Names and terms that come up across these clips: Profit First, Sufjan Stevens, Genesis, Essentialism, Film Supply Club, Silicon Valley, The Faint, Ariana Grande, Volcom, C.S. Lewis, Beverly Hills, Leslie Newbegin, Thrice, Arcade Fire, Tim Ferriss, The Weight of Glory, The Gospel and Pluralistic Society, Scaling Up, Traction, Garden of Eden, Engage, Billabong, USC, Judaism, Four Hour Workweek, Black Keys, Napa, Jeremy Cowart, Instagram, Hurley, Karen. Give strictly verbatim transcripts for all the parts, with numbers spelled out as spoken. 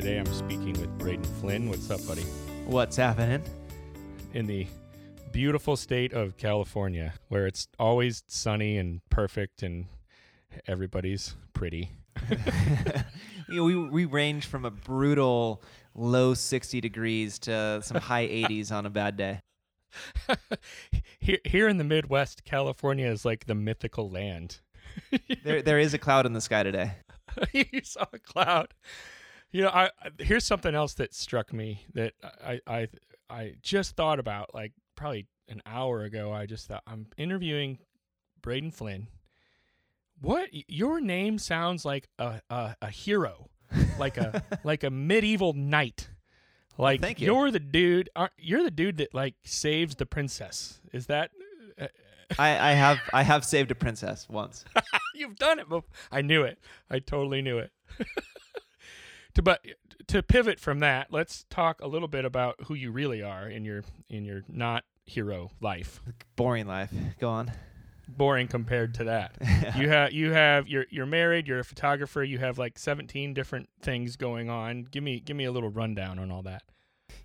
Today I'm speaking with Braden Flynn. What's up, buddy? What's happening? In the beautiful state of California, where it's always sunny and perfect and everybody's pretty. you know, we we range from a brutal low sixty degrees to some high eighties on a bad day. here, here in the Midwest, California is like the mythical land. there, there is a cloud in the sky today. You saw a cloud. You know, I, I here's something else that struck me that I, I I just thought about like probably an hour ago. I just thought I'm interviewing Braden Flynn. What your name sounds like a a, a hero, like a like a medieval knight. Like Thank you. you're the dude. Uh, you're the dude that like saves the princess. Is that? Uh, I, I have I have saved a princess once. You've done it before. I knew it. I totally knew it. to but to pivot from that, let's talk a little bit about who you really are in your in your not hero life. Boring life. Go on. Boring compared to that. you have you have you're you're married, you're a photographer, you have like seventeen different things going on. Give me give me a little rundown on all that.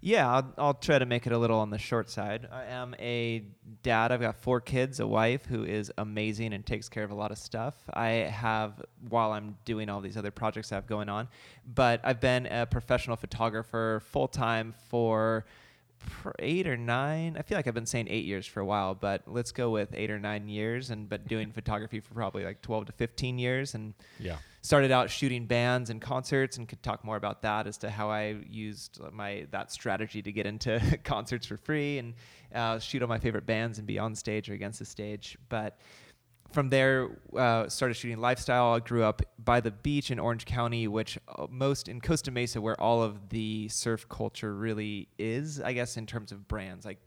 Yeah, I'll, I'll try to make it a little on the short side. I am a dad. I've got four kids, a wife who is amazing and takes care of a lot of stuff. I have, while I'm doing all these other projects I have going on, but I've been a professional photographer full-time for eight or nine. I feel like I've been saying eight years for a while, but let's go with eight or nine years, and but doing photography for probably like twelve to fifteen years. And yeah, started out shooting bands and concerts, and could talk more about that as to how I used my that strategy to get into concerts for free and uh, shoot all my favorite bands and be on stage or against the stage. But from there, uh, started shooting lifestyle. I grew up by the beach in Orange County, which most in Costa Mesa, where all of the surf culture really is, I guess, in terms of brands like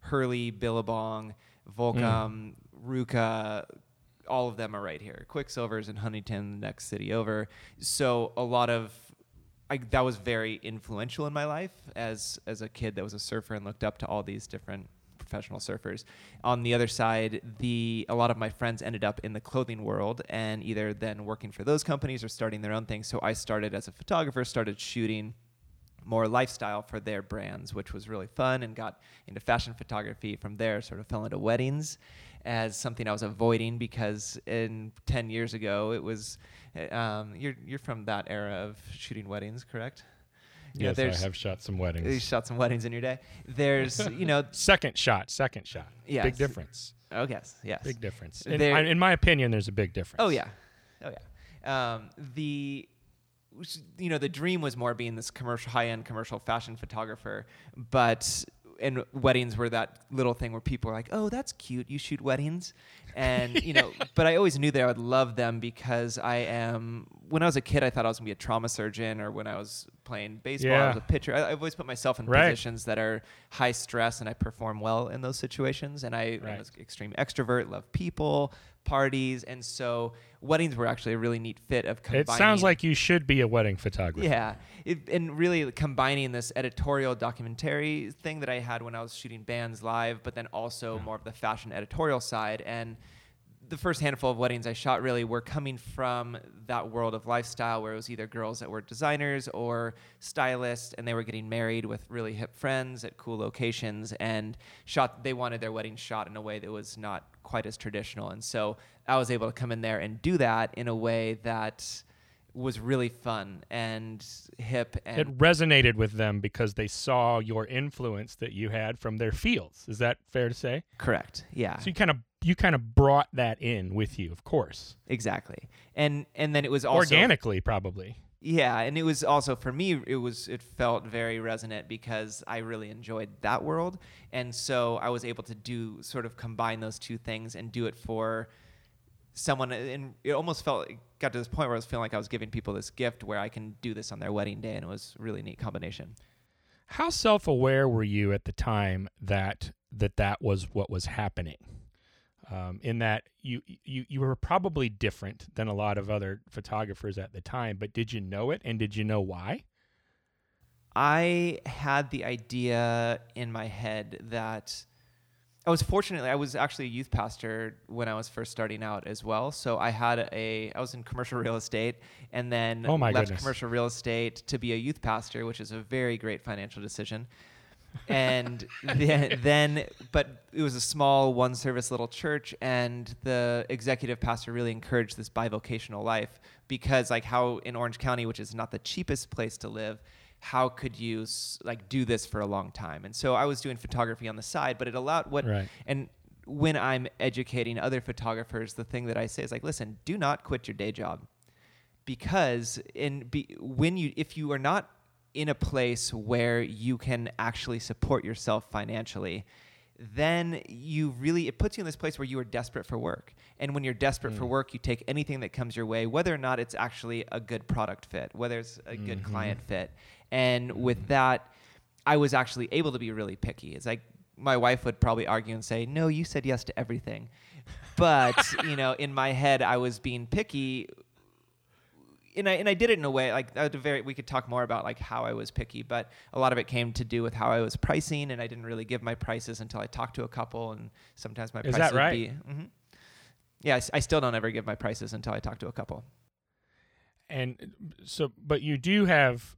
Hurley, Billabong, Volcom, mm. Ruka, all of them are right here. Quicksilver's in Huntington, the next city over. So a lot of, I, that was very influential in my life as, as a kid that was a surfer and looked up to all these different professional surfers. On the other side, the a lot of my friends ended up in the clothing world and either then working for those companies or starting their own things. So I started as a photographer, started shooting more lifestyle for their brands, which was really fun, and got into fashion photography from there, sort of fell into weddings as something I was avoiding because in ten years ago, it was, um, you're, you're from that era of shooting weddings, correct? You yes, know, I have shot some weddings. You shot some weddings in your day. There's, you know... second shot, second shot. Yes. Big difference. Oh, yes, yes. Big difference. In, there, I, in my opinion, there's a big difference. Oh, yeah. Oh, yeah. Um, the... You know, the dream was more being this commercial, high-end commercial fashion photographer, but... and weddings were that little thing where people are like, oh, that's cute, you shoot weddings. And, yeah. you know, but I always knew that I would love them because I am, when I was a kid, I thought I was gonna be a trauma surgeon, or when I was playing baseball, yeah. I was a pitcher. I, I've always put myself in right. positions that are high stress, and I perform well in those situations. And I, right. I was an extreme extrovert, love people, parties. And so weddings were actually a really neat fit of combining. It sounds like you should be a wedding photographer. Yeah. It, and really combining this editorial documentary thing that I had when I was shooting bands live, but then also yeah. more of the fashion editorial side. And the first handful of weddings I shot really were coming from that world of lifestyle, where it was either girls that were designers or stylists, and they were getting married with really hip friends at cool locations, and shot. They wanted their wedding shot in a way that was not quite as traditional. And so I was able to come in there and do that in a way that was really fun and hip. And it resonated with them because they saw your influence that you had from their fields. Is that fair to say? Correct. Yeah. So you kind of you kind of brought that in with you, of course. Exactly. And and then it was also organically, probably. Yeah, and it was also for me. It was it felt very resonant because I really enjoyed that world, and so I was able to do sort of combine those two things and do it for someone. And it almost felt. Like got to this point where I was feeling like I was giving people this gift where I can do this on their wedding day, and it was a really neat combination. How self-aware were you at the time that that, that was what was happening? Um, in that you, you you were probably different than a lot of other photographers at the time, but did you know it, and did you know why? I had the idea in my head that I was fortunately, I was actually a youth pastor when I was first starting out as well. So I had a, I was in commercial real estate and then oh my left goodness. commercial real estate to be a youth pastor, which is a very great financial decision. And then, then, but it was a small one service little church, and the executive pastor really encouraged this bivocational life because like how in Orange County, which is not the cheapest place to live, how could you s- like do this for a long time? And so I was doing photography on the side, but it allowed what, right. and when I'm educating other photographers, the thing that I say is like, listen, do not quit your day job because in be, when you, if you are not in a place where you can actually support yourself financially, then you really, it puts you in this place where you are desperate for work. And when you're desperate mm. for work, you take anything that comes your way, whether or not it's actually a good product fit, whether it's a mm-hmm. good client fit. And with that, I was actually able to be really picky. It's like my wife would probably argue and say, no, you said yes to everything. But, you know, in my head, I was being picky. And I and I did it in a way like a very, we could talk more about like how I was picky, but a lot of it came to do with how I was pricing, and I didn't really give my prices until I talked to a couple, and sometimes my prices would right? be. Mm-hmm. Yeah, I, I still don't ever give my prices until I talk to a couple. And so, but you do have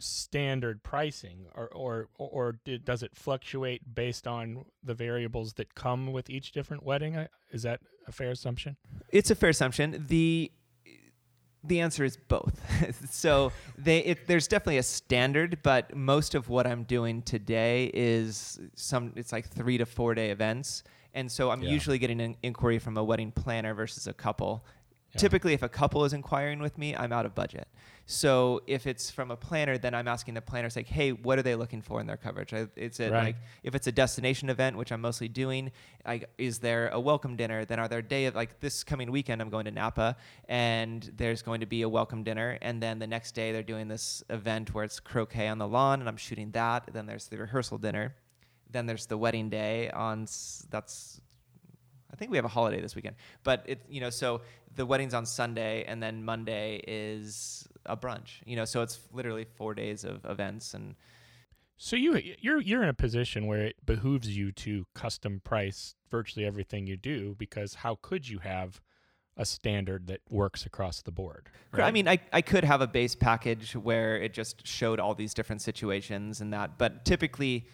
standard pricing, or or or did, does it fluctuate based on the variables that come with each different wedding? Is that a fair assumption? It's a fair assumption. The The answer is both. So they, it, there's definitely a standard, but most of what I'm doing today is some. It's like three to four day events, and so I'm yeah. usually getting an inquiry from a wedding planner versus a couple. Yeah. Typically, if a couple is inquiring with me, I'm out of budget. So if it's from a planner, then I'm asking the planners like, hey, what are they looking for in their coverage? I, it's a, right. like if it's a destination event, which I'm mostly doing, like is there a welcome dinner? Then are there day of like this coming weekend, I'm going to Napa and there's going to be a welcome dinner. And then the next day they're doing this event where it's croquet on the lawn and I'm shooting that. Then there's the rehearsal dinner. Then there's the wedding day on s- that's I think we have a holiday this weekend, but it, you know, so the wedding's on Sunday and then Monday is a brunch, you know, so it's literally four days of events. And so you, you're, you're in a position where it behooves you to custom price virtually everything you do, because how could you have a standard that works across the board? Right? I mean, I, I could have a base package where it just showed all these different situations and that, but typically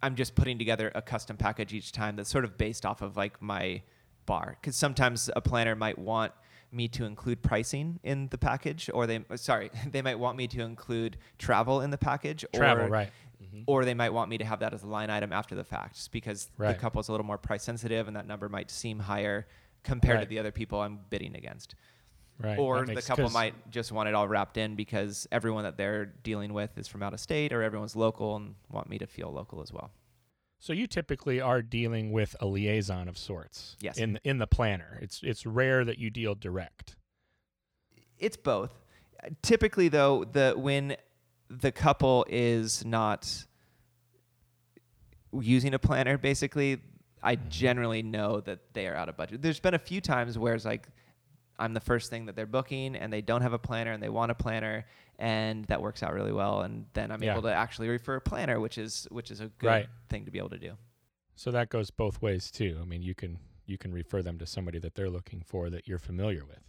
I'm just putting together a custom package each time that's sort of based off of like my bar. Because sometimes a planner might want me to include pricing in the package, or they, sorry, they might want me to include travel in the package. Travel, or, right. Mm-hmm. Or they might want me to have that as a line item after the fact because right. the couple's a little more price sensitive and that number might seem higher compared right. to the other people I'm bidding against. Right. Or the couple might just want it all wrapped in because everyone that they're dealing with is from out of state or everyone's local and want me to feel local as well. So you typically are dealing with a liaison of sorts. Yes. In the, in the planner. It's it's rare that you deal direct. It's both. Typically though, the when the couple is not using a planner basically, I generally know that they are out of budget. There's been a few times where it's like I'm the first thing that they're booking and they don't have a planner and they want a planner and that works out really well. And then I'm yeah. able to actually refer a planner, which is, which is a good right. thing to be able to do. So that goes both ways too. I mean, you can, you can refer them to somebody that they're looking for that you're familiar with.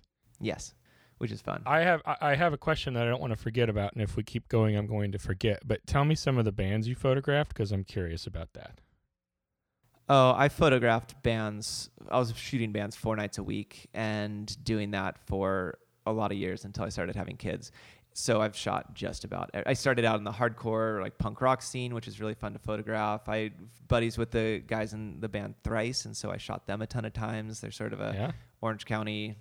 Yes. Which is fun. I have, I have a question that I don't want to forget about. And if we keep going, I'm going to forget, but tell me some of the bands you photographed, because I'm curious about that. Oh, I photographed bands. I was shooting bands four nights a week and doing that for a lot of years until I started having kids. So I've shot just about. I started out in the hardcore like punk rock scene, which is really fun to photograph. I buddies with the guys in the band Thrice, and so I shot them a ton of times. They're sort of a yeah. Orange County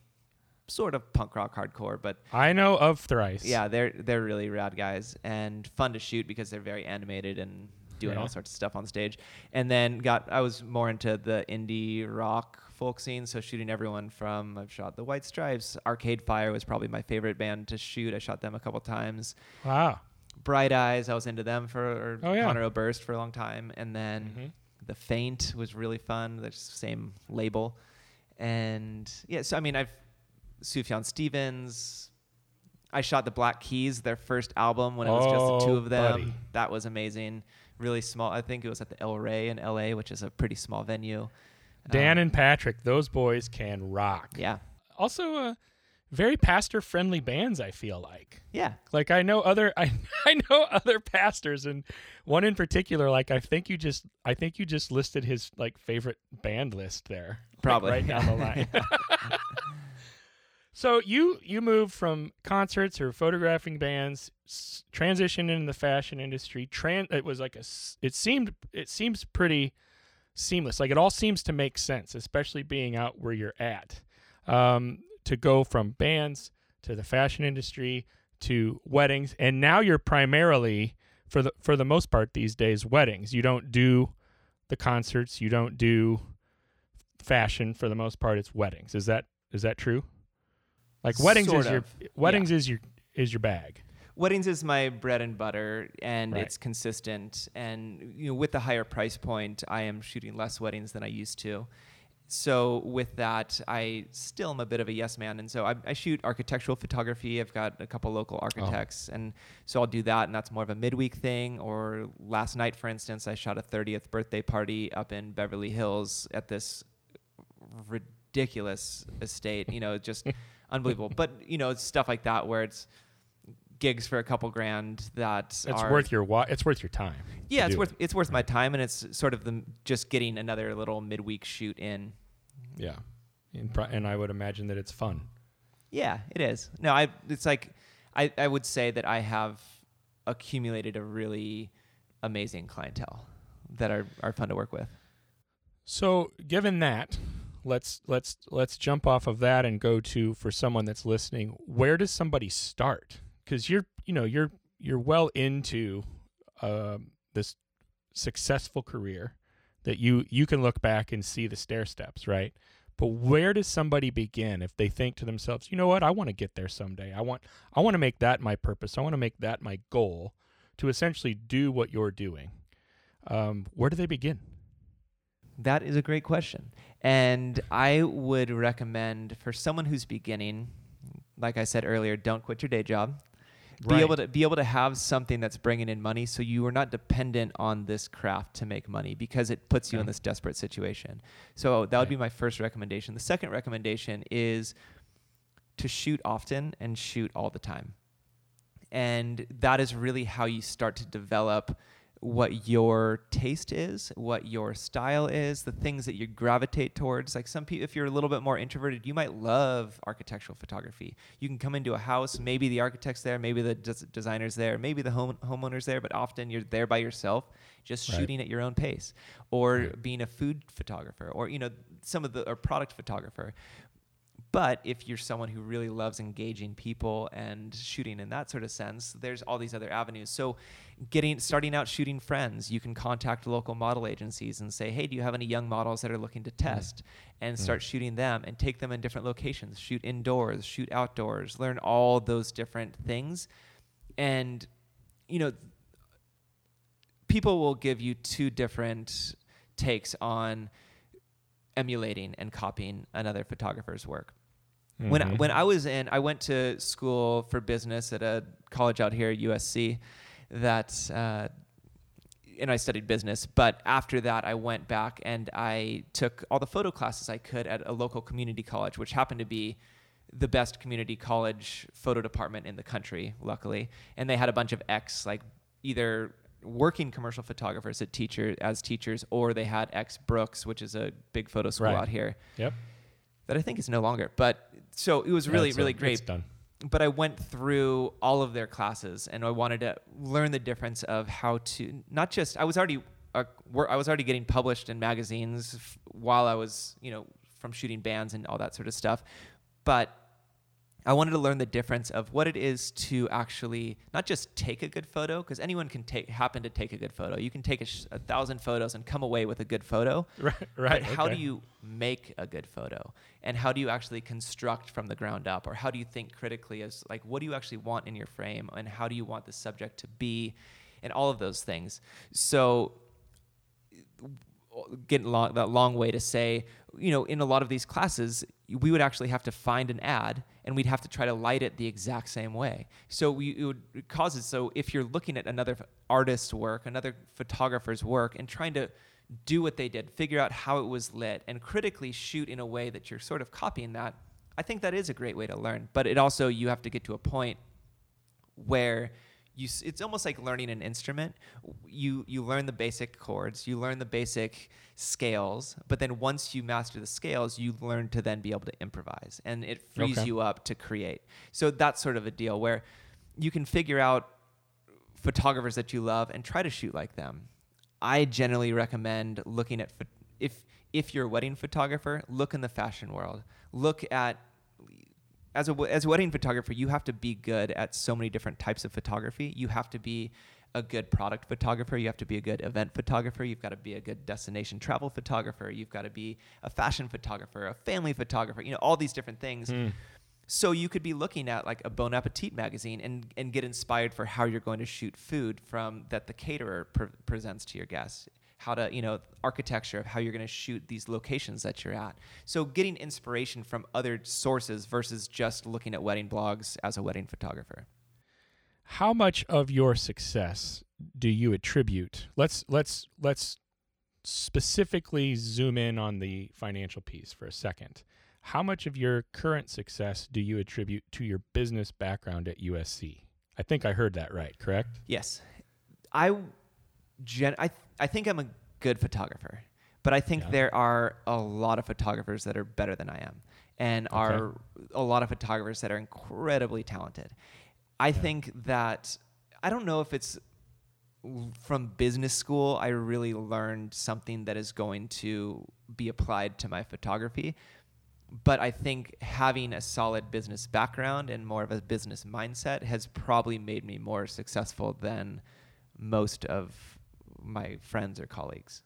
sort of punk rock hardcore, but I know of Thrice. Yeah, they're they're really rad guys and fun to shoot because they're very animated and doing yeah. all sorts of stuff on stage. And then got I was more into the indie rock folk scene, so shooting everyone from I've shot the White Stripes. Arcade Fire was probably my favorite band to shoot. I shot them a couple times. Wow. Bright Eyes, I was into them for or oh, yeah. Conor O'Burst for a long time. And then mm-hmm. The Faint was really fun. The same label. And yeah, so I mean I've Sufjan Stevens. I shot the Black Keys, their first album when it was oh, just the two of them. Buddy. That was amazing. really small. I think it was at the El Rey in L A, which is a pretty small venue. Dan um, and Patrick, those boys can rock. Yeah. Also, uh, very pastor-friendly bands, I feel like. Yeah. Like, I know other I, I know other pastors, and one in particular, like, I think you just I think you just listed his, like, favorite band list there. Probably. Like, right down the line. So you you moved from concerts or photographing bands, s- transitioned into the fashion industry. Tran- it was like a it seemed it seems pretty seamless. Like, it all seems to make sense, especially being out where you're at. Um, to go from bands to the fashion industry to weddings, and now you're primarily for the for the most part these days weddings. You don't do the concerts, you don't do fashion for the most part. It's weddings. Is that is that true? Like weddings sort is of. your weddings yeah. is your is your bag. Weddings is my bread and butter, and right. it's consistent. And you know, with the higher price point, I am shooting less weddings than I used to. So with that, I still am a bit of a yes man, and so I, I shoot architectural photography. I've got a couple local architects, oh. and so I'll do that, and that's more of a midweek thing. Or last night, for instance, I shot a thirtieth birthday party up in Beverly Hills at this ridiculous estate. You know, just unbelievable. But you know, it's stuff like that where it's gigs for a couple grand that it's are, worth your wa- it's worth your time. Yeah, it's worth it. it's worth right. my time, and it's sort of the just getting another little midweek shoot in. Yeah. And, pro- and I would imagine that it's fun. Yeah, it is. No, I it's like I, I would say that I have accumulated a really amazing clientele that are, are fun to work with. So, given that, let's let's let's jump off of that and go to, for someone that's listening, where does somebody start? Because you're, you know, you're you're well into um, this successful career that you you can look back and see the stair steps, right? But where does somebody begin if they think to themselves, you know what, I want to get there someday. I want I want to make that my purpose. I want to make that my goal to essentially do what you're doing. Um, where do they begin? That is a great question, and I would recommend for someone who's beginning, like I said earlier, don't quit your day job. Be right. able to be able to have something that's bringing in money, so you are not dependent on this craft to make money, because it puts you okay. in this desperate situation. So that would right. be my first recommendation. The second recommendation is to shoot often and shoot all the time. And that is really how you start to develop what your taste is, what your style is, the things that you gravitate towards. Like some people, if you're a little bit more introverted, you might love architectural photography. You can come into a house, maybe the architect's there, maybe the des- designer's there, maybe the home- homeowner's there, but often you're there by yourself, just right. shooting at your own pace, or right. being a food photographer, or you know, some of the or product photographer. But if you're someone who really loves engaging people and shooting in that sort of sense, there's all these other avenues. So getting starting out shooting friends, you can contact local model agencies and say, hey, do you have any young models that are looking to test? And mm. start shooting them and take them in different locations. Shoot indoors, shoot outdoors, learn all those different things. And, you know, people will give you two different takes on emulating and copying another photographer's work. Mm-hmm. When I, when I was in, I went to school for business at a college out here at U S C, that, uh, and I studied business. But after that, I went back and I took all the photo classes I could at a local community college, which happened to be the best community college photo department in the country, luckily. And they had a bunch of ex, like either working commercial photographers at teacher as teachers, or they had ex Brooks, which is a big photo school right. out here. Yep. That I think is no longer. But so it was really, yeah, really a, great. It's done. But I went through all of their classes, and I wanted to learn the difference of how to not just. I was already, uh, I was already getting published in magazines f- while I was, you know, from shooting bands and all that sort of stuff. But I wanted to learn the difference of what it is to actually not just take a good photo, because anyone can take happen to take a good photo. You can take a, sh- a thousand photos and come away with a good photo. Right. Right. But how okay. do you make a good photo, and how do you actually construct from the ground up, or how do you think critically as like what do you actually want in your frame, and how do you want the subject to be, and all of those things. So, getting long, that long way to say, you know, in a lot of these classes, we would actually have to find an ad and we'd have to try to light it the exact same way. So we, it would cause it. So if you're looking at another artist's work, another photographer's work, and trying to do what they did, figure out how it was lit, and critically shoot in a way that you're sort of copying that, I think that is a great way to learn. But it also, you have to get to a point where you, it's almost like learning an instrument. You you learn the basic chords, you learn the basic scales, but then once you master the scales, you learn to then be able to improvise, and it frees okay. you up to create. So that's sort of a deal where you can figure out photographers that you love and try to shoot like them. I generally recommend looking at, if if you're a wedding photographer, look in the fashion world. Look at, as a as a wedding photographer, you have to be good at so many different types of photography. You have to be a good product photographer. You have to be a good event photographer. You've got to be a good destination travel photographer. You've got to be a fashion photographer, a family photographer, you know, all these different things. Mm. So you could be looking at like a Bon Appetit magazine and, and get inspired for how you're going to shoot food from that the caterer pre- presents to your guests, how to, you know, architecture of how you're going to shoot these locations that you're at. So getting inspiration from other sources versus just looking at wedding blogs as a wedding photographer. How much of your success do you attribute? Let's let's let's specifically zoom in on the financial piece for a second. How much of your current success do you attribute to your business background at U S C? I think I heard that right, correct? Yes. I gen- I, th- I think I'm a good photographer, but I think yeah. there are a lot of photographers that are better than I am, and okay. are a lot of photographers that are incredibly talented. I yeah. think that, I don't know if it's from business school, I really learned something that is going to be applied to my photography. But I think having a solid business background and more of a business mindset has probably made me more successful than most of my friends or colleagues.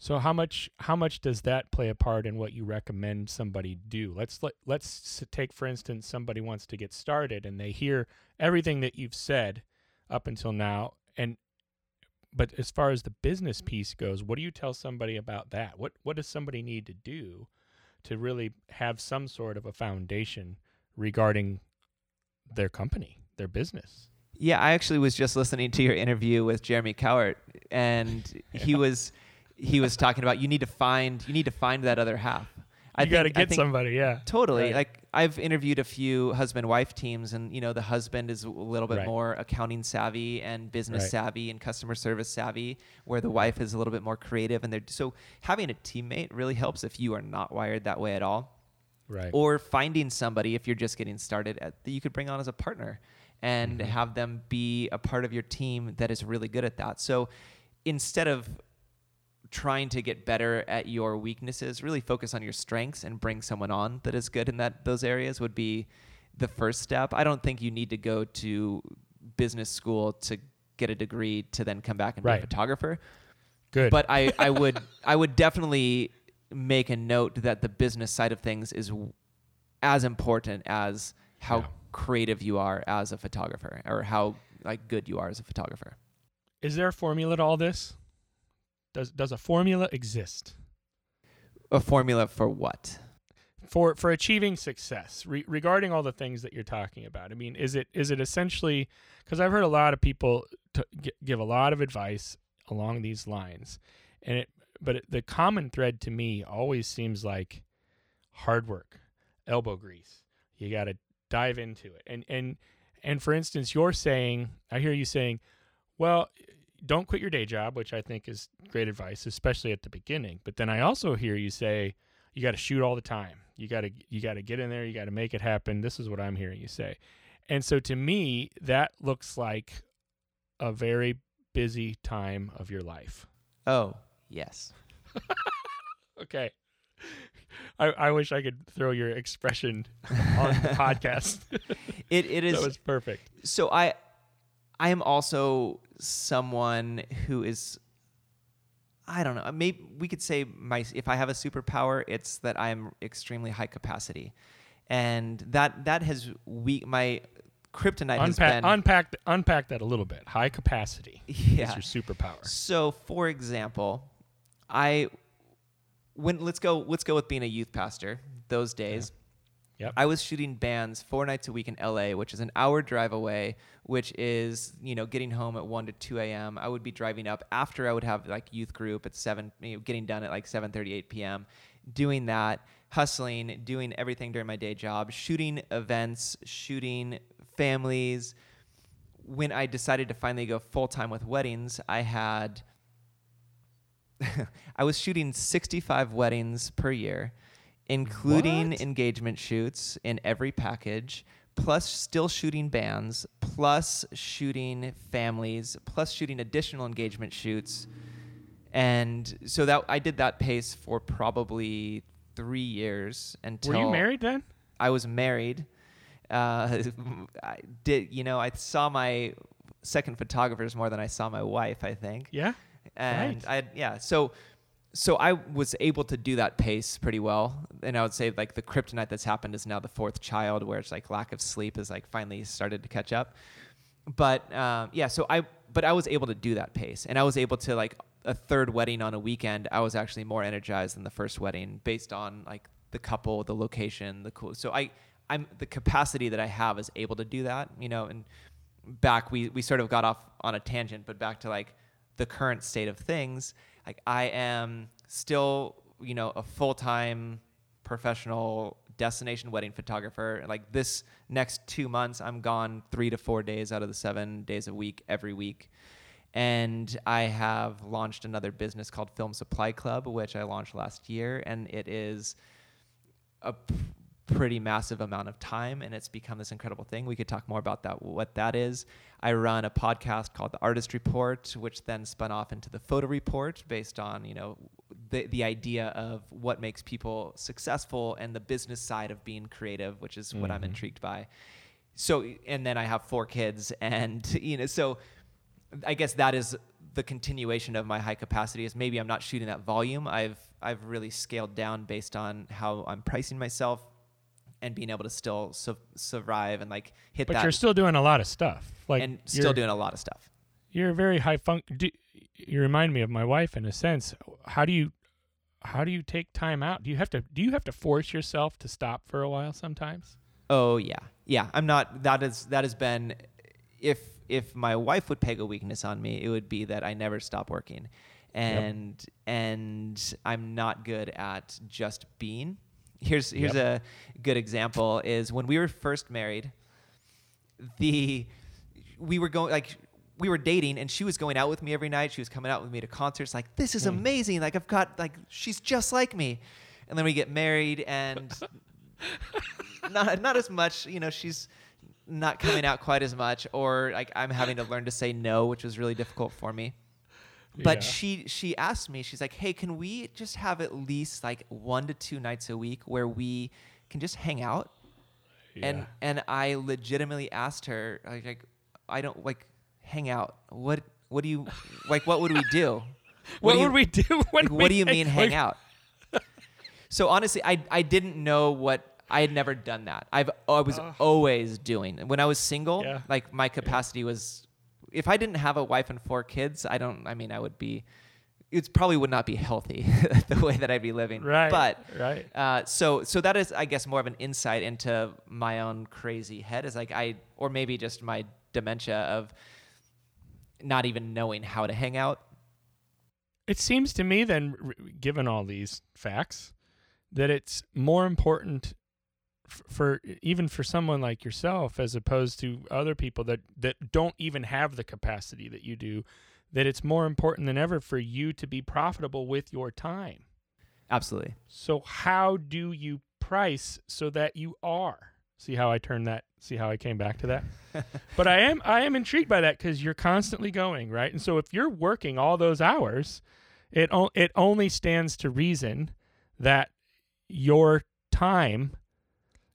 So how much how much does that play a part in what you recommend somebody do? Let's let, let's take, for instance, somebody wants to get started and they hear everything that you've said up until now, and but as far as the business piece goes, what do you tell somebody about that? What what does somebody need to do to really have some sort of a foundation regarding their company, their business? Yeah, I actually was just listening to your interview with Jeremy Cowart, and yeah. he was he was talking about you need to find you need to find that other half. I you got to get somebody, yeah. Totally. Right. Like I've interviewed a few husband-wife teams, and you know the husband is a little bit right. more accounting savvy and business right. savvy and customer service savvy, where the wife is a little bit more creative. And they're so having a teammate really helps if you are not wired that way at all, right? Or finding somebody if you're just getting started at, that you could bring on as a partner and mm-hmm. have them be a part of your team that is really good at that. So instead of trying to get better at your weaknesses, really focus on your strengths and bring someone on that is good in that those areas would be the first step. I don't think you need to go to business school to get a degree to then come back and right. be a photographer. Good. But I, I would I would definitely make a note that the business side of things is w- as important as how yeah. creative you are as a photographer, or how like good you are as a photographer. Is there a formula to all this? Does does a formula exist? A formula for what? For for achieving success, re- regarding all the things that you're talking about. I mean, is it is it essentially, because I've heard a lot of people t- g- give a lot of advice along these lines, and it but it, the common thread to me always seems like hard work, elbow grease. You got to dive into it. And and and for instance, you're saying, I hear you saying, well, don't quit your day job, which I think is great advice, especially at the beginning. But then I also hear you say, you got to shoot all the time. You got to, you got to get in there. You got to make it happen. This is what I'm hearing you say. And so to me, that looks like a very busy time of your life. Oh, yes. Okay. I, I wish I could throw your expression on the podcast. It It is. That was perfect. So I, I am also someone who is, I don't know, maybe we could say my, if I have a superpower, it's that I'm extremely high capacity. And that that has, we, my kryptonite unpack, has been... Unpack, unpack that a little bit. High capacity yeah. is your superpower. So, for example, I, when let's go, let's go with being a youth pastor. those days. Yeah. Yep. I was shooting bands four nights a week in L A, which is an hour drive away, which is, you know, getting home at one to two a.m. I would be driving up after I would have like youth group at seven, you know, getting done at like seven thirty, eight p.m., doing that, hustling, doing everything during my day job, shooting events, shooting families. When I decided to finally go full-time with weddings, I had... I was shooting sixty-five weddings per year, including what? engagement shoots in every package, plus still shooting bands, plus shooting families, plus shooting additional engagement shoots. And so that I did that pace for probably three years until... Were you married then? I was married. Uh, I did, you know, I saw my second photographers more than I saw my wife, I think. Yeah. And right. I, yeah, so, so I was able to do that pace pretty well. And I would say like the kryptonite that's happened is now the fourth child, where it's like lack of sleep has like finally started to catch up. But, um, yeah, so I, but I was able to do that pace, and I was able to like a third wedding on a weekend. I was actually more energized than the first wedding based on like the couple, the location, the cool. So I, I'm the capacity that I have is able to do that, you know, and back, we, we sort of got off on a tangent, but back to like the current state of things, like I am still, you know, a full-time professional destination wedding photographer. Like this next two months, I'm gone three to four days out of the seven days a week, every week. And I have launched another business called Film Supply Club, which I launched last year. And it is a p- pretty massive amount of time, and it's become this incredible thing. We could talk more about that, what that is. I run a podcast called The Artist Report, which then spun off into The Photo Report, based on, you know, the the idea of what makes people successful and the business side of being creative, which is mm-hmm. what I'm intrigued by. So, and then I have four kids, and, you know, so I guess that is the continuation of my high capacity is maybe I'm not shooting that volume. I've I've really scaled down based on how I'm pricing myself, and being able to still su- survive and like hit but that. But you're still doing a lot of stuff. Like and still doing a lot of stuff. You're very high funk. Do, you remind me of my wife in a sense. How do you, how do you take time out? Do you have to, do you have to force yourself to stop for a while sometimes? Oh yeah. Yeah. I'm not, that is, that has been, if, if my wife would peg a weakness on me, it would be that I never stop working, and, yep. and I'm not good at just being. Here's here's yep. a good example is when we were first married, the we were going like we were dating, and she was going out with me every night. She was coming out with me to concerts. Like, this is mm. amazing. Like, I've got like she's just like me. And then we get married, and not not as much, you know, she's not coming out quite as much, or like I'm having to learn to say no, which was really difficult for me. But yeah. she she asked me, she's like, hey, can we just have at least like one to two nights a week where we can just hang out? Yeah. And and I legitimately asked her, like, like I don't like hang out. What what do you like what would we do? What, what do you, would we do when like, we What do you mean hang out? So honestly, I I didn't know what I had never done that. I've I was uh. always doing. When I was single, yeah. like my capacity yeah. was if I didn't have a wife and four kids, I don't, I mean, I would be, it probably would not be healthy the way that I'd be living. Right. But, right. Uh, so, so that is, I guess, more of an insight into my own crazy head is like, I, or maybe just my dementia of not even knowing how to hang out. It seems to me then, r- given all these facts, that it's more important for even for someone like yourself, as opposed to other people that, that don't even have the capacity that you do, that it's more important than ever for you to be profitable with your time. Absolutely. So how do you price so that you are? See how I turned that, see how I came back to that? But I am, I am intrigued by that, because you're constantly going, right? And so if you're working all those hours, it o- it only stands to reason that your time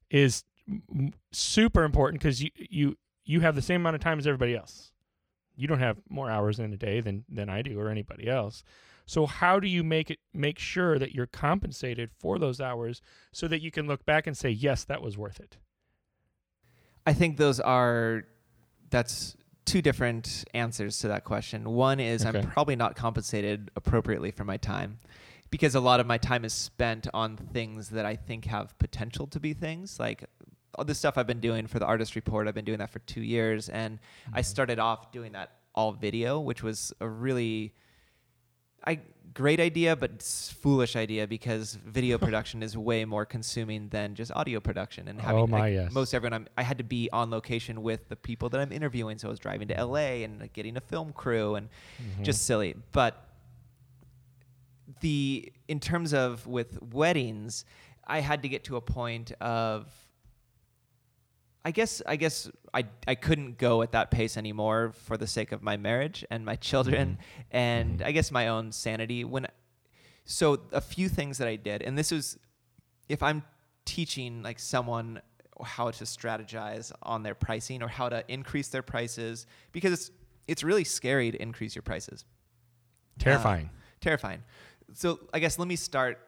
is super important, because you, you you have the same amount of time as everybody else. You don't have more hours in a day than than I do or anybody else. So how do you make it make sure that you're compensated for those hours so that you can look back and say, yes, that was worth it? I think those are, that's two different answers to that question. One is okay. I'm probably not compensated appropriately for my time, because a lot of my time is spent on things that I think have potential to be things. Like all the stuff I've been doing for the Artist Report, I've been doing that for two years. And mm-hmm. I started off doing that all video, which was a really I great idea, but foolish idea, because video production is way more consuming than just audio production. And having oh my, like, yes. most everyone, I'm, I had to be on location with the people that I'm interviewing. So I was driving to L A and like, getting a film crew and mm-hmm. just silly. But the in terms of with weddings, I had to get to a point of, I guess I guess I, I couldn't go at that pace anymore for the sake of my marriage and my children mm-hmm. and mm-hmm. I guess my own sanity. When so a few things that I did, and this was if I'm teaching like someone how to strategize on their pricing or how to increase their prices, because it's it's really scary to increase your prices. Terrifying. Um, terrifying. So I guess let me start.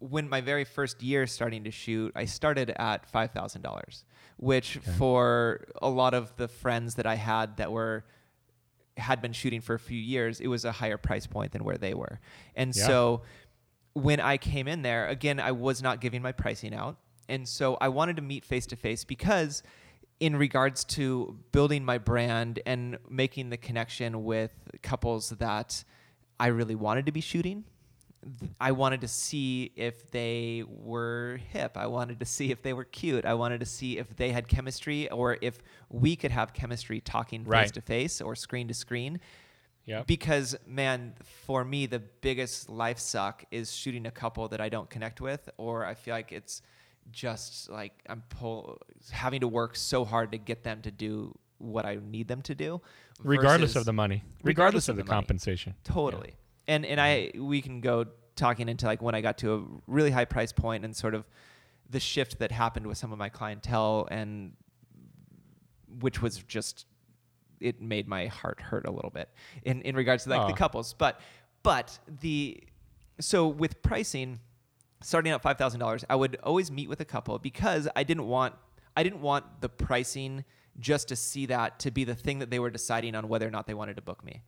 When my very first year starting to shoot, I started at five thousand dollars, which okay. for a lot of the friends that I had that were had been shooting for a few years, it was a higher price point than where they were. And yeah. so when I came in there, again, I was not giving my pricing out. And so I wanted to meet face to face, because in regards to building my brand and making the connection with couples that I really wanted to be shooting, I wanted to see if they were hip. I wanted to see if they were cute. I wanted to see if they had chemistry, or if we could have chemistry talking right. face to face or screen to screen. Yeah. Because man, for me, the biggest life suck is shooting a couple that I don't connect with, or I feel like it's just like I'm pull, having to work so hard to get them to do what I need them to do. Regardless of the money. Regardless, regardless of, of the, the compensation. Totally. Yeah. And and I we can go talking into like when I got to a really high price point and sort of the shift that happened with some of my clientele, and which was just, it made my heart hurt a little bit in, in regards to like oh. the couples. But but the so with pricing, starting at five thousand dollars, I would always meet with a couple, because I didn't want I didn't want the pricing just to see that to be the thing that they were deciding on whether or not they wanted to book me.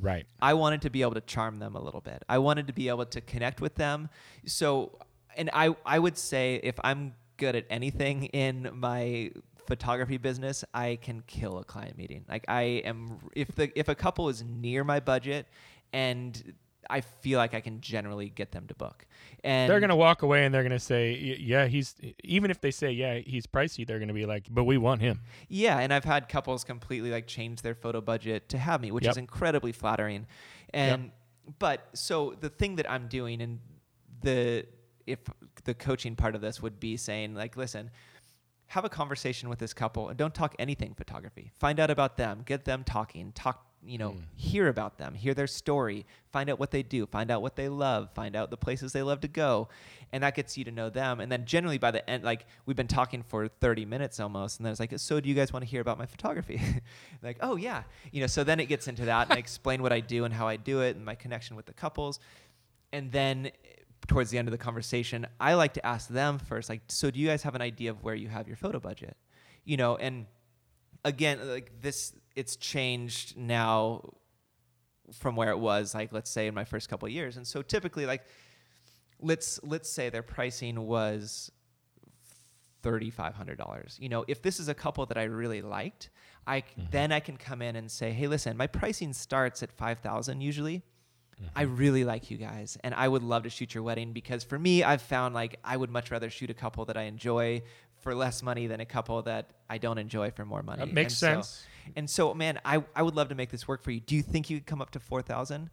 Right. I wanted to be able to charm them a little bit. I wanted to be able to connect with them. So, and I, I would say if I'm good at anything in my photography business, I can kill a client meeting. Like I am, if the, if a couple is near my budget and I feel like I can generally get them to book, and they're going to walk away and they're going to say, yeah, he's, even if they say, yeah, he's pricey, they're going to be like, but we want him. Yeah. And I've had couples completely like change their photo budget to have me, which yep. is incredibly flattering. And, yep. but so the thing that I'm doing, and the, if the coaching part of this would be saying like, listen, have a conversation with this couple and don't talk anything photography. Find out about them, get them talking, talk, you know, mm. hear about them, hear their story, find out what they do, find out what they love, find out the places they love to go. And that gets you to know them. And then generally by the end, like we've been talking for thirty minutes almost. And then it's like, so do you guys want to hear about my photography? Like, oh yeah. You know, so then it gets into that and I explain what I do and how I do it and my connection with the couples. And then towards the end of the conversation, I like to ask them first, like, so do you guys have an idea of where you have your photo budget? You know, and again, like this, it's changed now from where it was, like, let's say in my first couple of years. And so typically, like, let's let's say their pricing was thirty-five hundred dollars. You know, if this is a couple that I really liked, I mm-hmm. then I can come in and say, hey, listen, my pricing starts at five thousand usually. Mm-hmm. I really like you guys, and I would love to shoot your wedding, because for me, I've found like I would much rather shoot a couple that I enjoy for less money than a couple that I don't enjoy for more money. That makes and sense. So, and so, man, I, I would love to make this work for you. Do you think you could come up to four thousand?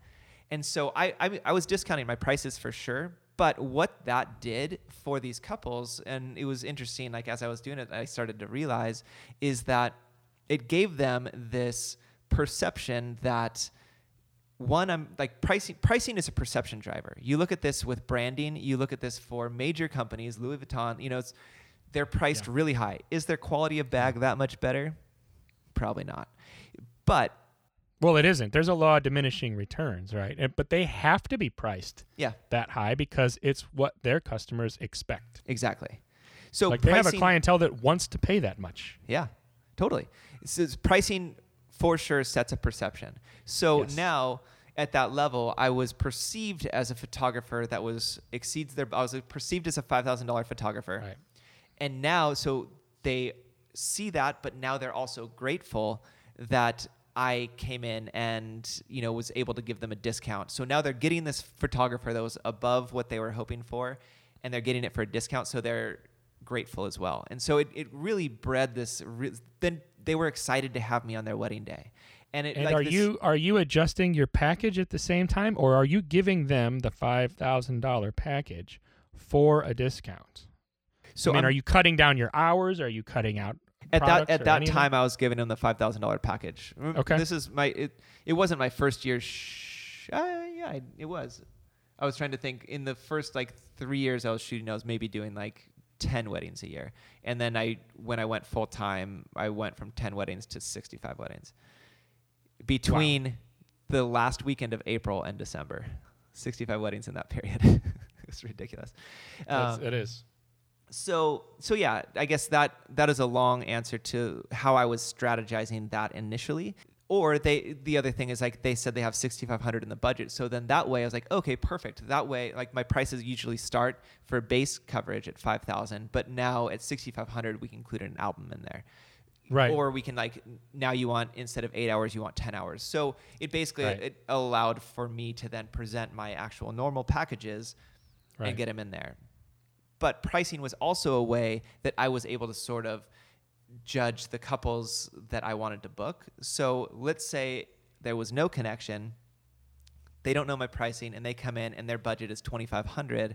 And so I, I I was discounting my prices for sure, but what that did for these couples, and it was interesting, like as I was doing it, I started to realize is that it gave them this perception that one, I'm like pricing, pricing is a perception driver. You look at this with branding, you look at this for major companies, Louis Vuitton, you know, it's, they're priced yeah. really high. Is their quality of bag that much better? Probably not. But. Well, it isn't. There's a law of diminishing returns, right? And, but they have to be priced yeah. that high because it's what their customers expect. Exactly. So like pricing, they have a clientele that wants to pay that much. Yeah, totally. It's, it's pricing for sure sets a perception. So yes. now at that level, I was perceived as a photographer that was exceeds their, I was perceived as a five thousand dollars photographer. Right. And now, so they see that, but now they're also grateful that I came in and, you know, was able to give them a discount. So now they're getting this photographer that was above what they were hoping for, and they're getting it for a discount. So they're grateful as well. And so it, it really bred this, re- then they were excited to have me on their wedding day. And, it, and like are this, you are you adjusting your package at the same time, or are you giving them the five thousand dollars package for a discount? So I mean, I'm, are you cutting down your hours? Are you cutting out at that at that anything? time? I was giving them the five thousand dollars package. Okay, this is my it. It wasn't my first year. Sh- uh, yeah, it was. I was trying to think. In the first like three years I was shooting, I was maybe doing like ten weddings a year, and then I when I went full time, I went from ten weddings to sixty-five weddings. Between wow. the last weekend of April and December, sixty-five weddings in that period. It's ridiculous. Um, it is. So, so yeah, I guess that, that is a long answer to how I was strategizing that initially. Or they, the other thing is like, they said they have sixty-five hundred in the budget. So then that way I was like, okay, perfect. That way, like my prices usually start for base coverage at five thousand, but now at sixty-five hundred, we can include an album in there. Right. Or we can like, now you want, instead of eight hours, you want ten hours. So it basically right. it allowed for me to then present my actual normal packages right. and get them in there. But pricing was also a way that I was able to sort of judge the couples that I wanted to book. So let's say there was no connection, they don't know my pricing, and they come in and their budget is twenty-five hundred dollars.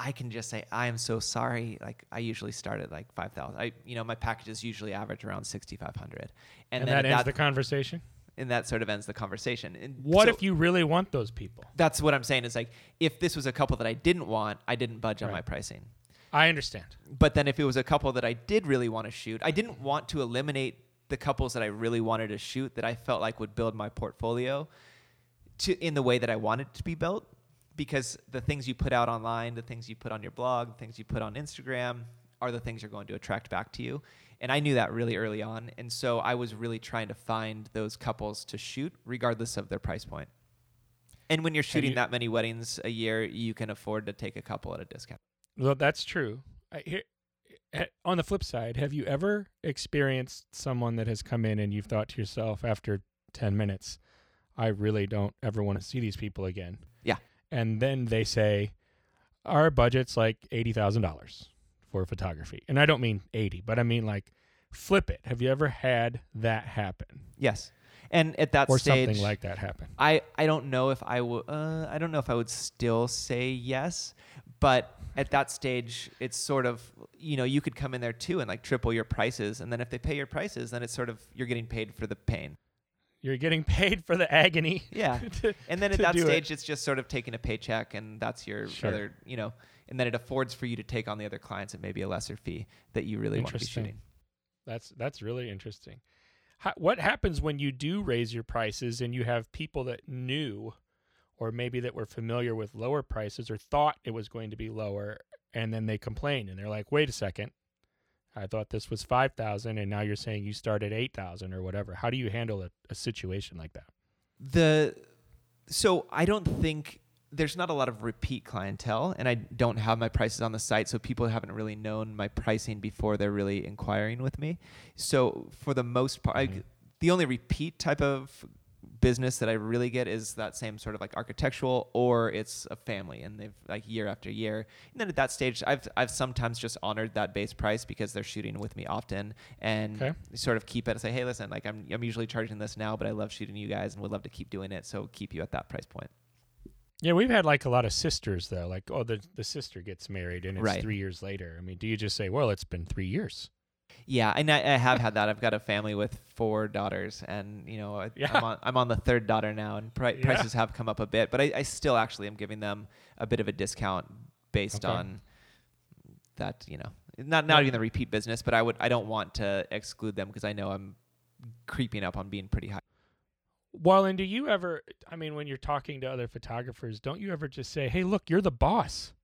I can just say, I am so sorry. Like I usually start at like five thousand. I, you know, my packages usually average around sixty-five hundred. And, and then that ends that, the conversation. And that sort of ends the conversation. And what so, if you really want those people? That's what I'm saying is like, if this was a couple that I didn't want, I didn't budge right. on my pricing. I understand. But then if it was a couple that I did really want to shoot, I didn't want to eliminate the couples that I really wanted to shoot that I felt like would build my portfolio to in the way that I wanted it to be built. Because the things you put out online, the things you put on your blog, the things you put on Instagram are the things you're going to attract back to you. And I knew that really early on. And so I was really trying to find those couples to shoot regardless of their price point. And when you're shooting you, that many weddings a year, you can afford to take a couple at a discount. Well, that's true. I, here, on the flip side, have you ever experienced someone that has come in and you've thought to yourself after ten minutes, I really don't ever want to see these people again? Yeah. And then they say, our budget's like eighty thousand dollars for photography. And I don't mean eighty, but I mean like flip it. Have you ever had that happen? Yes. And at that or stage... Or something like that happen. I, I don't know if I would... Uh, I don't know if I would still say yes, but at that stage, it's sort of... You know, you could come in there too and like triple your prices. And then if they pay your prices, then it's sort of... You're getting paid for the pain. You're getting paid for the agony. Yeah. to, and then at that stage, it. it's just sort of taking a paycheck, and that's your sure. other, you know, and then it affords for you to take on the other clients at maybe a lesser fee that you really want to be shooting. That's, that's really interesting. How, what happens when you do raise your prices and you have people that knew or maybe that were familiar with lower prices or thought it was going to be lower, and then they complain and they're like, wait a second. I thought this was five thousand dollars, and now you're saying you start at eight thousand dollars or whatever. How do you handle a, a situation like that? The So I don't think there's not a lot of repeat clientele, and I don't have my prices on the site, so people haven't really known my pricing before they're really inquiring with me. So for the most part, mm-hmm. I, the only repeat type of business that I really get is that same sort of like architectural, or it's a family and they've like year after year. And then at that stage, I've, I've sometimes just honored that base price because they're shooting with me often and okay. sort of keep it and say, hey, listen, like I'm, I'm usually charging this now, but I love shooting you guys and would love to keep doing it. So keep you at that price point. Yeah. We've had like a lot of sisters though. Like, oh, the, the sister gets married and it's right. three years later. I mean, do you just say, well, it's been three years? Yeah, and I, I have had that. I've got a family with four daughters, and you know, I, yeah. I'm, on, I'm on the third daughter now, and pri- yeah. prices have come up a bit. But I, I still actually am giving them a bit of a discount based okay. on that. You know, not not yeah. even the repeat business, but I would I don't want to exclude them because I know I'm creeping up on being pretty high. Well, and do you ever? I mean, when you're talking to other photographers, don't you ever just say, "Hey, look, you're the boss.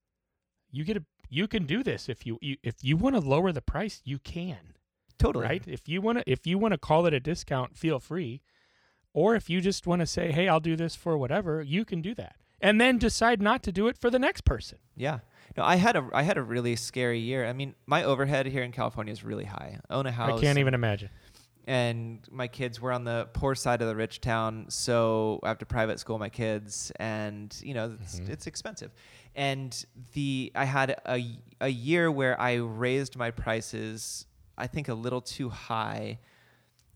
You get a." You can do this if you, you if you want to lower the price, you can. Totally. Right? If you want to if you want to call it a discount, feel free. Or if you just want to say, hey, I'll do this for whatever, you can do that. And then decide not to do it for the next person. Yeah. No, I had a I had a really scary year. I mean, my overhead here in California is really high. I own a house. I can't even imagine. And my kids were on the poor side of the rich town, so I have to private school my kids, and you know it's, mm-hmm. it's expensive. And the I had a a year where I raised my prices, I think a little too high,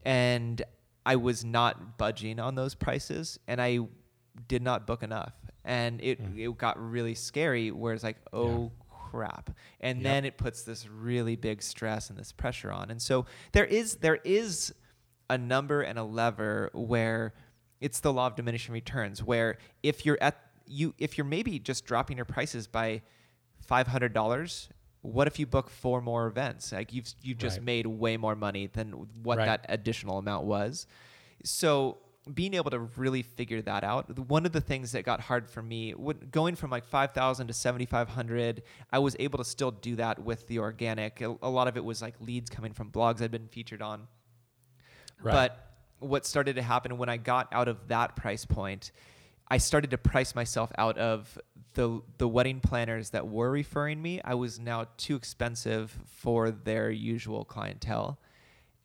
and I was not budging on those prices, and I did not book enough, and it mm. it got really scary. Where it's like, oh. Yeah. Crap. And yep. then it puts this really big stress and this pressure on. And so there is there is a number and a lever where it's the law of diminishing returns, where if you're at you if you're maybe just dropping your prices by five hundred dollars, what if you book four more events? Like you've you've just right. made way more money than what right. that additional amount was. So being able to really figure that out. One of the things that got hard for me, going from like five thousand to seventy-five hundred, I was able to still do that with the organic. A lot of it was like leads coming from blogs I'd been featured on. Right. But what started to happen when I got out of that price point, I started to price myself out of the the wedding planners that were referring me. I was now too expensive for their usual clientele.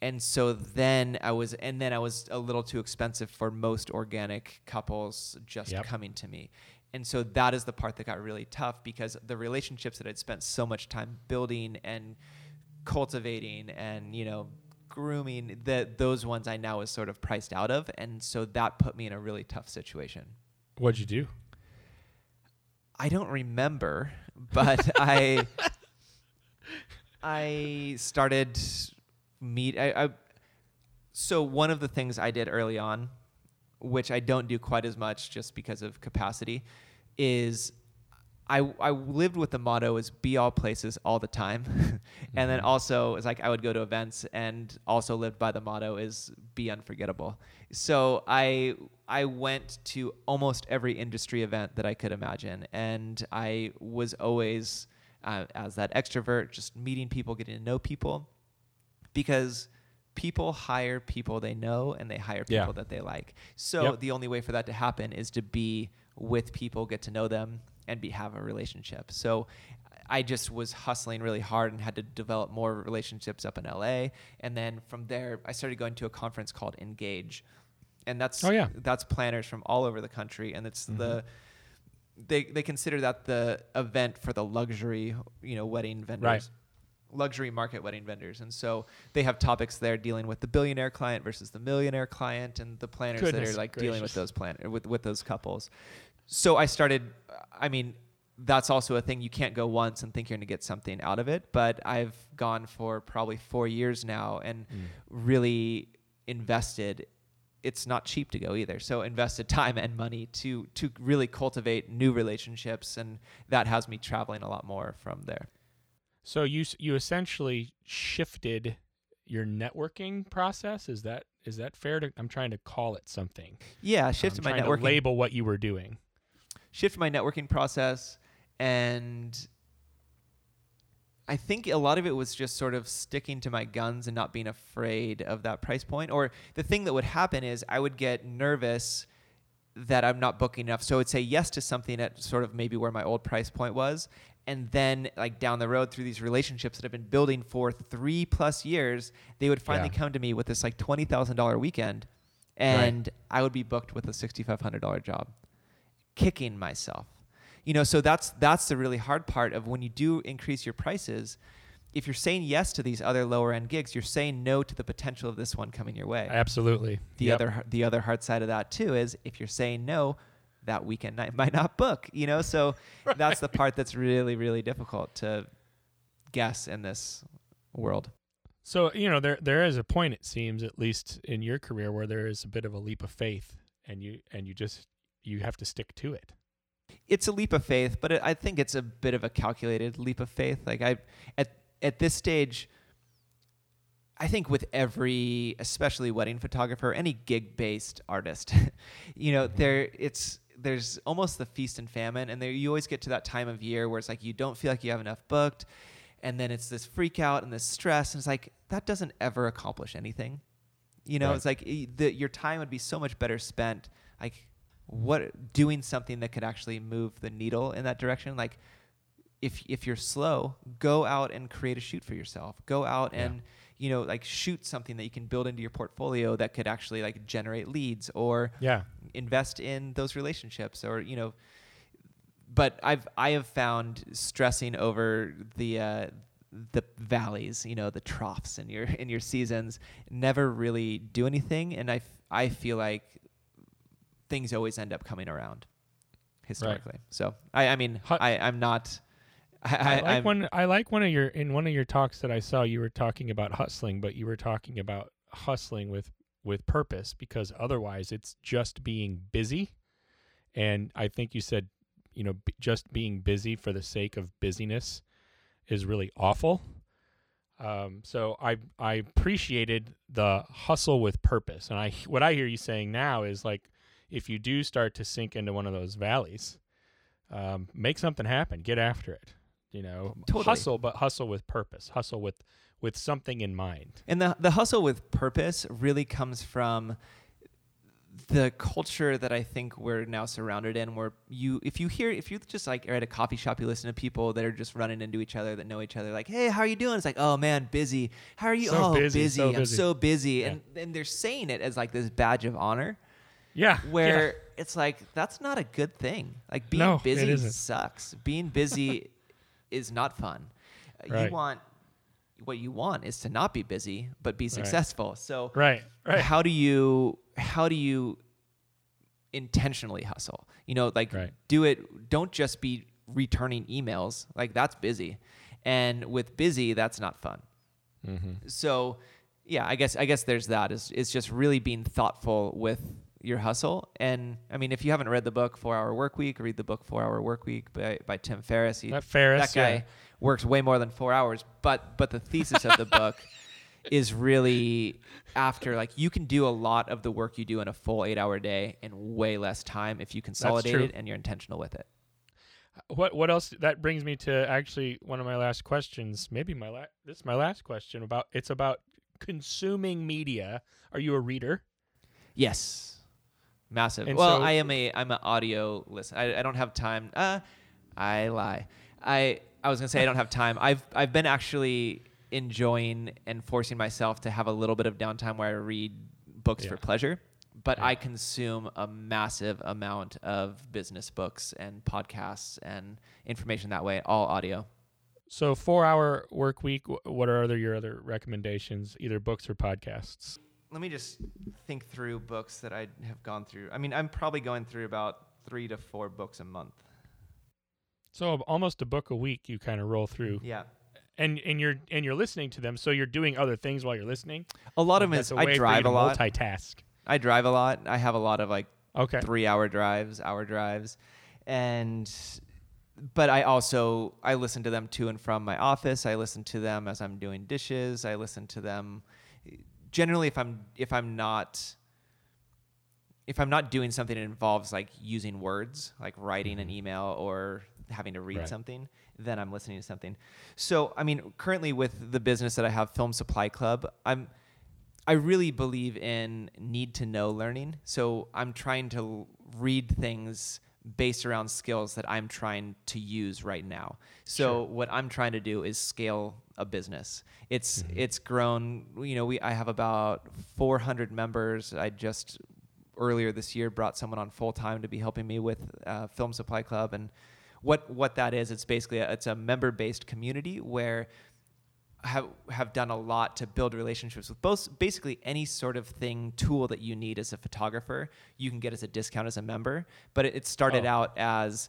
And so then I was, and then I was a little too expensive for most organic couples just yep. coming to me. And so that is the part that got really tough, because the relationships that I'd spent so much time building and cultivating and, you know, grooming, that those ones I now was sort of priced out of. And so that put me in a really tough situation. What'd you do? I don't remember, but I, I started... Meet I, I so one of the things I did early on, which I don't do quite as much just because of capacity, is I I lived with the motto is be all places all the time. And mm-hmm. then also it's like I would go to events, and also lived by the motto is be unforgettable. So I I went to almost every industry event that I could imagine, and I was always uh, as that extrovert, just meeting people, getting to know people. Because people hire people they know, and they hire people yeah. that they like. So yep. the only way for that to happen is to be with people, get to know them, and be have a relationship. So I just was hustling really hard and had to develop more relationships up in L A. And then from there, I started going to a conference called Engage. And that's oh, yeah. that's planners from all over the country. And it's mm-hmm. the they they consider that the event for the luxury, you know, wedding vendors. Right. Luxury market wedding vendors. And so they have topics there dealing with the billionaire client versus the millionaire client, and the planners Goodness that are like gracious. dealing with those plan with, with those couples. So I started, I mean, that's also a thing. You can't go once and think you're going to get something out of it, but I've gone for probably four years now and mm. really invested. It's not cheap to go either. So invested time and money to, to really cultivate new relationships. And that has me traveling a lot more from there. So you you essentially shifted your networking process. Is that is that fair? To, I'm trying to call it something. Yeah, shifted my networking. I'm trying to label what you were doing. Shifted my networking process, and I think a lot of it was just sort of sticking to my guns and not being afraid of that price point. Or the thing that would happen is I would get nervous that I'm not booking enough, so I would say yes to something at sort of maybe where my old price point was. And then, like, down the road through these relationships that I've been building for three plus years, they would finally yeah. come to me with this like twenty thousand dollars weekend, and right. I would be booked with a six thousand five hundred dollars job, kicking myself. You know, so that's that's the really hard part of when you do increase your prices. If you're saying yes to these other lower end gigs, you're saying no to the potential of this one coming your way. Absolutely. The yep. other the other hard side of that too is if you're saying no, that weekend night might not book, you know? So right. that's the part that's really, really difficult to guess in this world. So, you know, there there is a point, it seems, at least in your career, where there is a bit of a leap of faith, and you and you just, you have to stick to it. It's a leap of faith, but it, I think it's a bit of a calculated leap of faith. Like I, at at this stage, I think with every, especially wedding photographer, any gig-based artist, you know, there it's there's almost the feast and famine, and there you always get to that time of year where it's like you don't feel like you have enough booked, and then it's this freak out and this stress, and it's like that doesn't ever accomplish anything. You know, right. It's like the, your time would be so much better spent like what doing something that could actually move the needle in that direction. Like if if you're slow, go out and create a shoot for yourself. Go out yeah. and you know, like shoot something that you can build into your portfolio that could actually like generate leads or yeah. invest in those relationships or, you know, but I've, I have found stressing over the, uh, the valleys, you know, the troughs in your, in your seasons never really do anything. And I, f- I feel like things always end up coming around historically. Right. So I, I mean, Hot. I, I'm not, I, I, I like I'm one. I like one of your in one of your talks that I saw. You were talking about hustling, but you were talking about hustling with with purpose, because otherwise it's just being busy. And I think you said, you know, b- just being busy for the sake of busyness is really awful. Um, so I I appreciated the hustle with purpose. And I what I hear you saying now is like, if you do start to sink into one of those valleys, um, make something happen. Get after it. You know, totally. Hustle, but hustle with purpose, hustle with, with something in mind. And the, the hustle with purpose really comes from the culture that I think we're now surrounded in, where you, if you hear, if you just like are at a coffee shop, you listen to people that are just running into each other that know each other, like, hey, how are you doing? It's like, oh man, busy. How are you? So oh, busy. busy. So I'm busy. so busy. Yeah. And and they're saying it as like this badge of honor. Yeah. Where yeah. it's like, that's not a good thing. Like being no, busy sucks. Being busy is not fun. Right. You want what you want is to not be busy, but be successful. Right. So right. Right. how do you how do you intentionally hustle? You know, like right. do it. Don't just be returning emails. Like that's busy, and with busy, that's not fun. Mm-hmm. So yeah, I guess I guess there's that. It's, it's just really being thoughtful with your hustle. And I mean, if you haven't read the book Four Hour Workweek, read the book Four Hour Workweek by, by Tim Ferriss. He, that Ferriss, that guy yeah. works way more than four hours. But but the thesis of the book is really after like you can do a lot of the work you do in a full eight hour day in way less time if you consolidate it and you're intentional with it. What what else? That brings me to actually one of my last questions. Maybe my la- this is my last question about it's about consuming media. Are you a reader? Yes. Massive. And well, so I am a I'm an audio listener. I, I don't have time. Uh, I lie. I I was gonna say I don't have time. I've I've been actually enjoying and forcing myself to have a little bit of downtime where I read books yeah. for pleasure, but yeah. I consume a massive amount of business books and podcasts and information that way, all audio. So Four Hour Work Week. What are other your other recommendations, either books or podcasts? Let me just think through books that I have gone through. I mean, I'm probably going through about three to four books a month. So almost a book a week you kind of roll through. Yeah. And and you're and you're listening to them, so you're doing other things while you're listening? A lot of them is I drive a lot. Multitask. I drive a lot. I have a lot of like okay. three-hour drives, hour drives. And but I also I listen to them to and from my office. I listen to them as I'm doing dishes. I listen to them generally, if I'm if I'm not if I'm not doing something that involves like using words, like writing mm-hmm. an email or having to read right. something, then I'm listening to something. So, I mean, currently with the business that I have, Film Supply Club, I'm I really believe in need to know learning. So I'm trying to read things based around skills that I'm trying to use right now. So sure. what I'm trying to do is scale a business. It's mm-hmm. it's grown, you know, we I have about four hundred members. I just earlier this year brought someone on full time to be helping me with uh, Film Supply Club. And what what that is, it's basically a, it's a member-based community where I have, have done a lot to build relationships with both basically any sort of thing, tool that you need as a photographer, you can get as a discount as a member. But it, it started oh. out as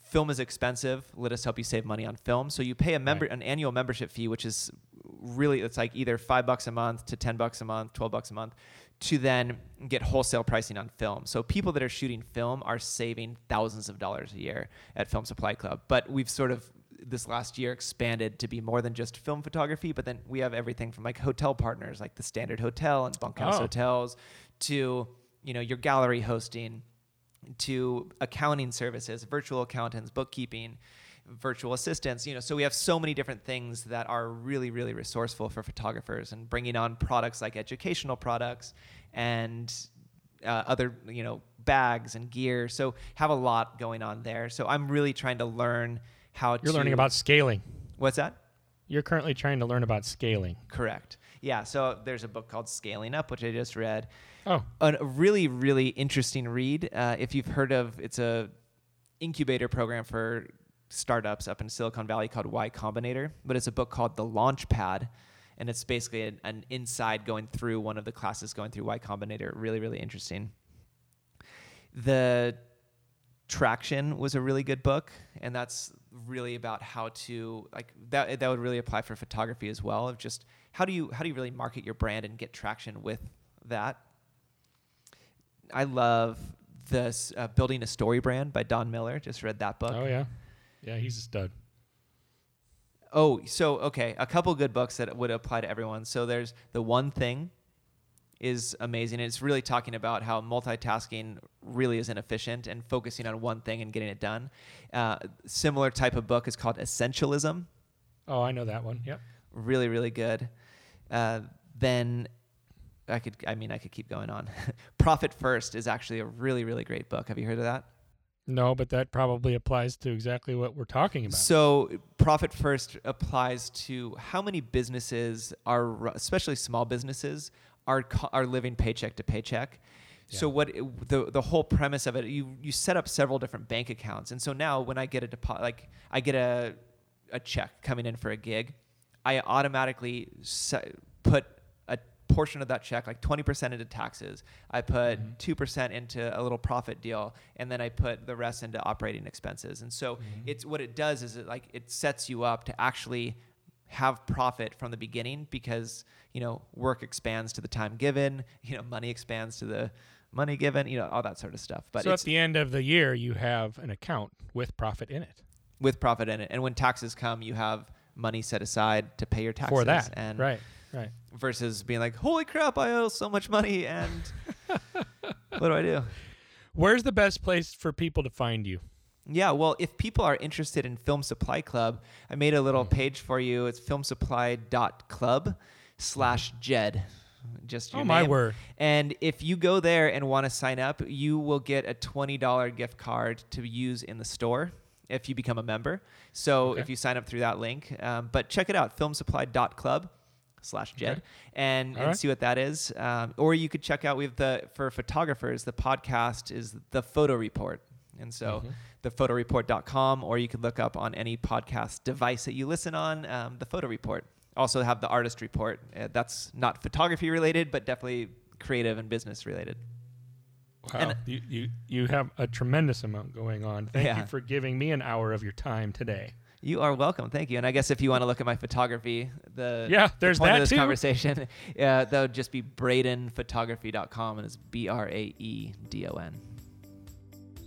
film is expensive. Let us help you save money on film. So you pay a member right. an annual membership fee, which is really, it's like either five bucks a month to ten bucks a month, twelve bucks a month, to then get wholesale pricing on film. So people that are shooting film are saving thousands of dollars a year at Film Supply Club. But we've sort of this last year expanded to be more than just film photography, but then we have everything from like hotel partners, like the Standard Hotel and bunkhouse oh. hotels, to, you know, your gallery hosting, to accounting services, virtual accountants, bookkeeping, virtual assistants, you know, so we have so many different things that are really, really resourceful for photographers, and bringing on products like educational products and uh, other, you know, bags and gear. So have a lot going on there. So I'm really trying to learn how You're to... You're learning about scaling. What's that? You're currently trying to learn about scaling. Correct. Yeah, so there's a book called Scaling Up, which I just read. Oh. A really, really interesting read. Uh, if you've heard of, it's a incubator program for startups up in Silicon Valley called Y Combinator, but it's a book called The Launchpad, and it's basically an, an inside going through one of the classes going through Y Combinator. Really, really interesting. The Traction was a really good book, and that's really about how to, like, that that would really apply for photography as well, of just how do you how do you really market your brand and get traction with that. I love this uh, Building a Story Brand by Don Miller. Just read that book. Oh yeah, yeah, he's a stud. Oh, so okay, a couple good books that would apply to everyone. So there's The One Thing, is amazing. It's really talking about how multitasking really is inefficient and focusing on one thing and getting it done. Uh, similar type of book is called Essentialism. Oh, I know that one. Yep. Really, really good. Uh, then I could, I mean, I could keep going on. Profit First is actually a really, really great book. Have you heard of that? No, but that probably applies to exactly what we're talking about. So Profit First applies to how many businesses are, especially small businesses, Are, co- are living paycheck to paycheck. Yeah. So what it, the the whole premise of it, you you set up several different bank accounts, and so now when I get a depo- like I get a a check coming in for a gig, I automatically se- put a portion of that check, like twenty percent into taxes. I put mm-hmm. two percent into a little profit deal, and then I put the rest into operating expenses. And so mm-hmm. it's what it does is it like it sets you up to actually have profit from the beginning, because you know work expands to the time given, you know money expands to the money given, you know all that sort of stuff. But so at the end of the year, you have an account with profit in it. With profit in it, and when taxes come, you have money set aside to pay your taxes for that. And right, right. Versus being like, holy crap, I owe so much money, and what do I do? Where's the best place for people to find you? Yeah, well, if people are interested in Film Supply Club, I made a little page for you. It's filmsupply.club slash Jed. Just your name. Oh, my word. And if you go there and want to sign up, you will get a twenty dollars gift card to use in the store if you become a member. So okay. if you sign up through that link. Um, but check it out, filmsupply.club slash Jed, okay. and, and right. see what that is. Um, or you could check out, we have the for photographers, the podcast is The Photo Report. And so mm-hmm. the photo report dot com, or you could look up on any podcast device that you listen on, um, The Photo Report. Also have The Artist Report. Uh, that's not photography related, but definitely creative and business related. Wow. And, you, you, you have a tremendous amount going on. Thank yeah. you for giving me an hour of your time today. You are welcome. Thank you. And I guess if you want to look at my photography, the, yeah, there's the point that of this too. Conversation, uh, that would just be braden photography dot com, and it's B R A E D O N.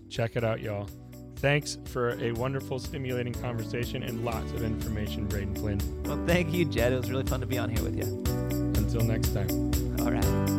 Check it out, y'all. Thanks for a wonderful, stimulating conversation and lots of information, Braden Flynn. Well, thank you, Jed. It was really fun to be on here with you. Until next time. All right.